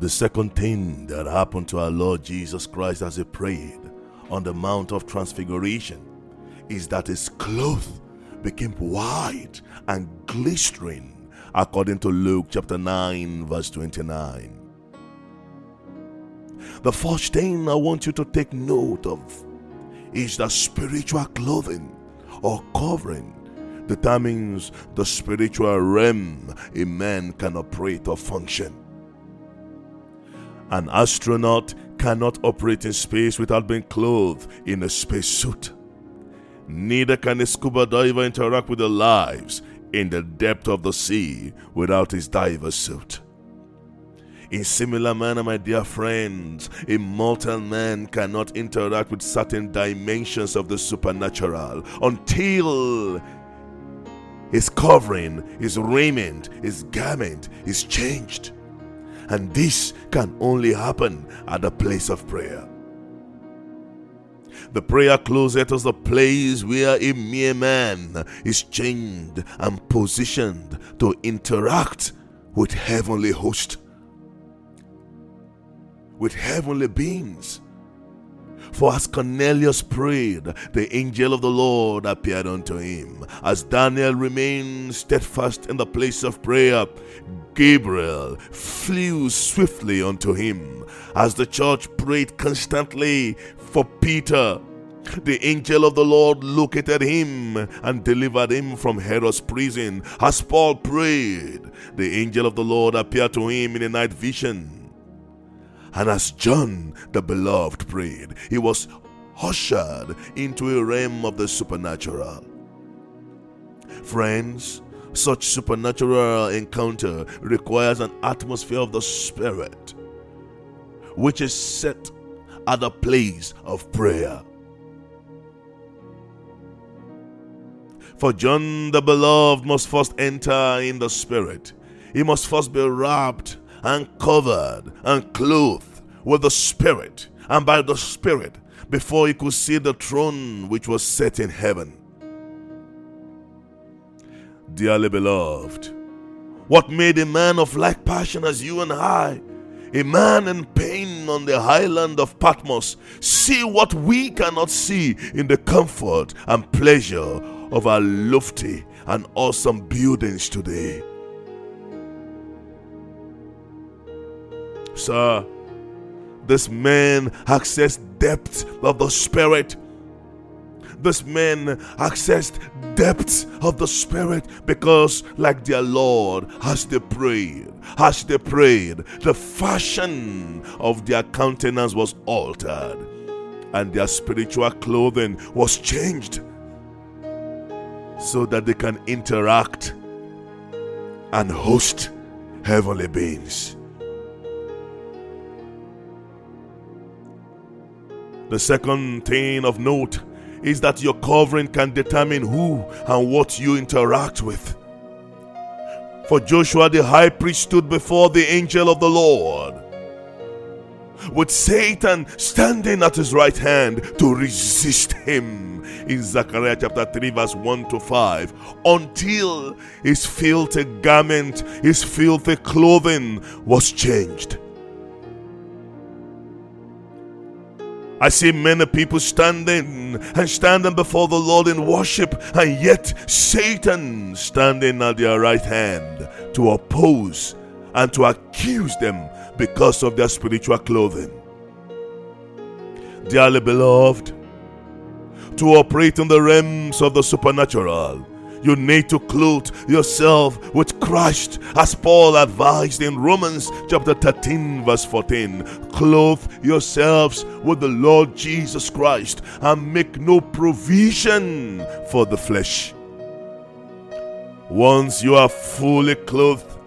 The second thing that happened to our Lord Jesus Christ as he prayed on the Mount of Transfiguration is that his clothes became white and glistering, according to Luke chapter 9 verse 29. The first thing I want you to take note of is that spiritual clothing or covering determines the spiritual realm a man can operate or function. An astronaut cannot operate in space without being clothed in a spacesuit. Neither can a scuba diver interact with their lives in the depth of the sea without his diver suit. In similar manner, my dear friends, a mortal man cannot interact with certain dimensions of the supernatural until his covering, his raiment, his garment is changed. And this can only happen at the place of prayer. The prayer closet is the place where a mere man is changed and positioned to interact with heavenly hosts, with heavenly beings. For as Cornelius prayed, the angel of the Lord appeared unto him. As Daniel remained steadfast in the place of prayer, Gabriel flew swiftly unto him. As the church prayed constantly for Peter, the angel of the Lord located him and delivered him from Herod's prison. As Paul prayed, the angel of the Lord appeared to him in a night vision. And as John the Beloved prayed, he was ushered into a realm of the supernatural. Friends, such supernatural encounter requires an atmosphere of the Spirit, which is set at the place of prayer. For John the Beloved must first enter in the Spirit. He must first be wrapped and covered and clothed with the Spirit and by the Spirit before he could see the throne which was set in heaven. Dearly beloved, what made a man of like passion as you and I, a man in pain on the island of Patmos, see what we cannot see in the comfort and pleasure of our lofty and awesome buildings today? Sir, this man accessed depths of the Spirit. This man accessed depths of the Spirit because, like their Lord, as they prayed, the fashion of their countenance was altered and their spiritual clothing was changed so that they can interact and host heavenly beings. The second thing of note is that your covering can determine who and what you interact with. For Joshua the high priest stood before the angel of the Lord, with Satan standing at his right hand to resist him, in Zechariah chapter 3 verse 1-5, until his filthy garment, his filthy clothing was changed. I see many people standing before the Lord in worship, and yet Satan standing at their right hand to oppose and to accuse them because of their spiritual clothing. Dearly beloved, to operate in the realms of the supernatural, you need to clothe yourself with Christ, as Paul advised in Romans chapter 13 verse 14. Clothe yourselves with the Lord Jesus Christ and make no provision for the flesh. Once you are fully clothed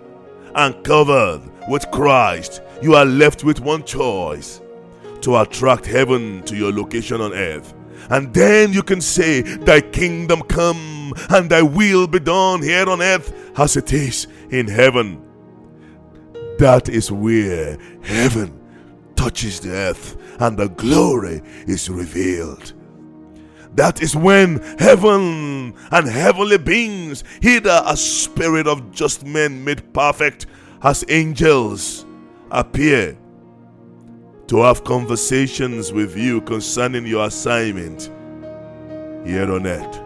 and covered with Christ, you are left with one choice: to attract heaven to your location on earth. And then you can say, "Thy kingdom come and thy will be done here on earth as it is in heaven." That is where heaven touches the earth and the glory is revealed. That is when heaven and heavenly beings, either a spirit of just men made perfect as angels, appear to have conversations with you concerning your assignment here on earth.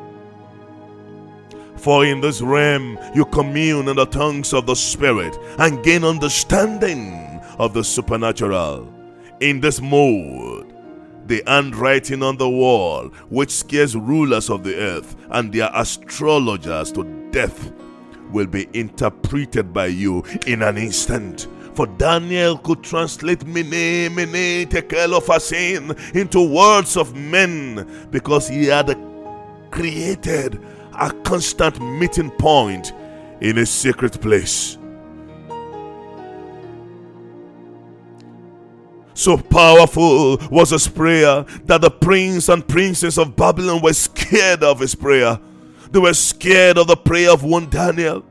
For in this realm you commune in the tongues of the Spirit and gain understanding of the supernatural. In this mode, the handwriting on the wall, which scares rulers of the earth and their astrologers to death, will be interpreted by you in an instant. For Daniel could translate mene tekel ofasin into words of men because he had created a constant meeting point in a secret place. So powerful was his prayer that the prince and princess of Babylon were scared of his prayer. They were scared of the prayer of one Daniel.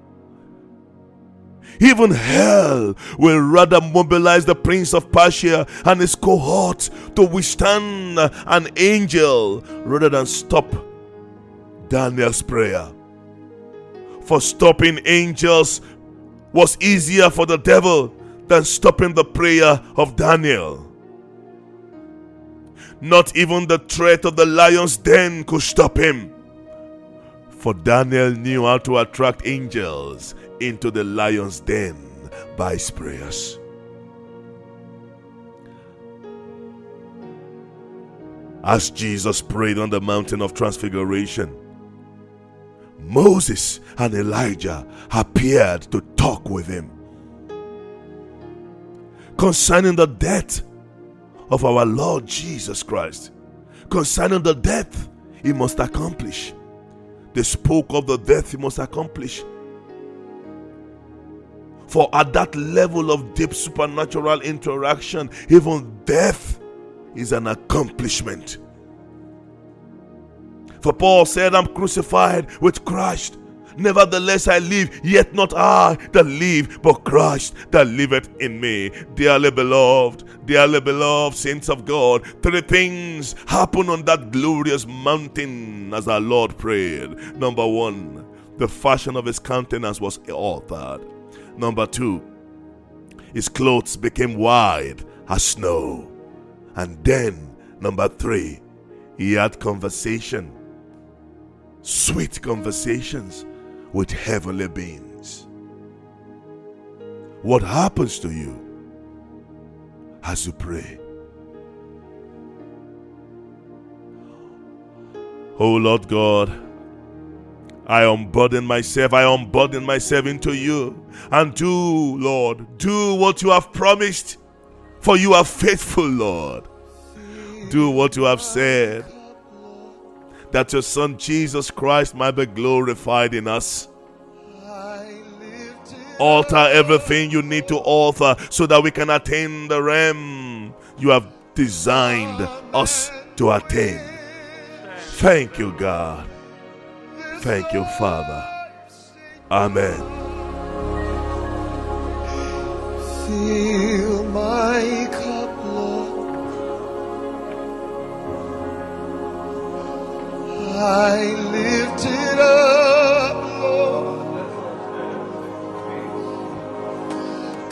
Even hell will rather mobilize the prince of Persia and his cohort to withstand an angel rather than stop Daniel's prayer. For stopping angels was easier for the devil than stopping the prayer of Daniel. Not even the threat of the lion's den could stop him, for Daniel knew how to attract angels into the lion's den by his prayers. As Jesus prayed on the Mountain of Transfiguration, Moses and Elijah appeared to talk with him concerning the death of our Lord Jesus Christ, concerning the death he must accomplish. They spoke of the death he must accomplish. For at that level of deep supernatural interaction, even death is an accomplishment. For Paul said, I'm crucified with Christ. Nevertheless I live, yet not I that live, but Christ that liveth in me. Dearly beloved saints of God, three things happen on that glorious mountain as our Lord prayed. Number one, the fashion of his countenance was altered. Number two, his clothes became white as snow. And then, number three, he had conversation, sweet conversations with heavenly beings. What happens to you as you pray? Oh Lord God, I unburden myself into you. And do, Lord, do what you have promised, for you are faithful, Lord. Do what you have said, that your Son Jesus Christ might be glorified in us. Alter everything you need to alter so that we can attain the realm you have designed us to attain. Thank you, God. Thank you, Father. Amen. Fill my cup, Lord. I lift it up, Lord.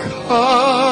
Come.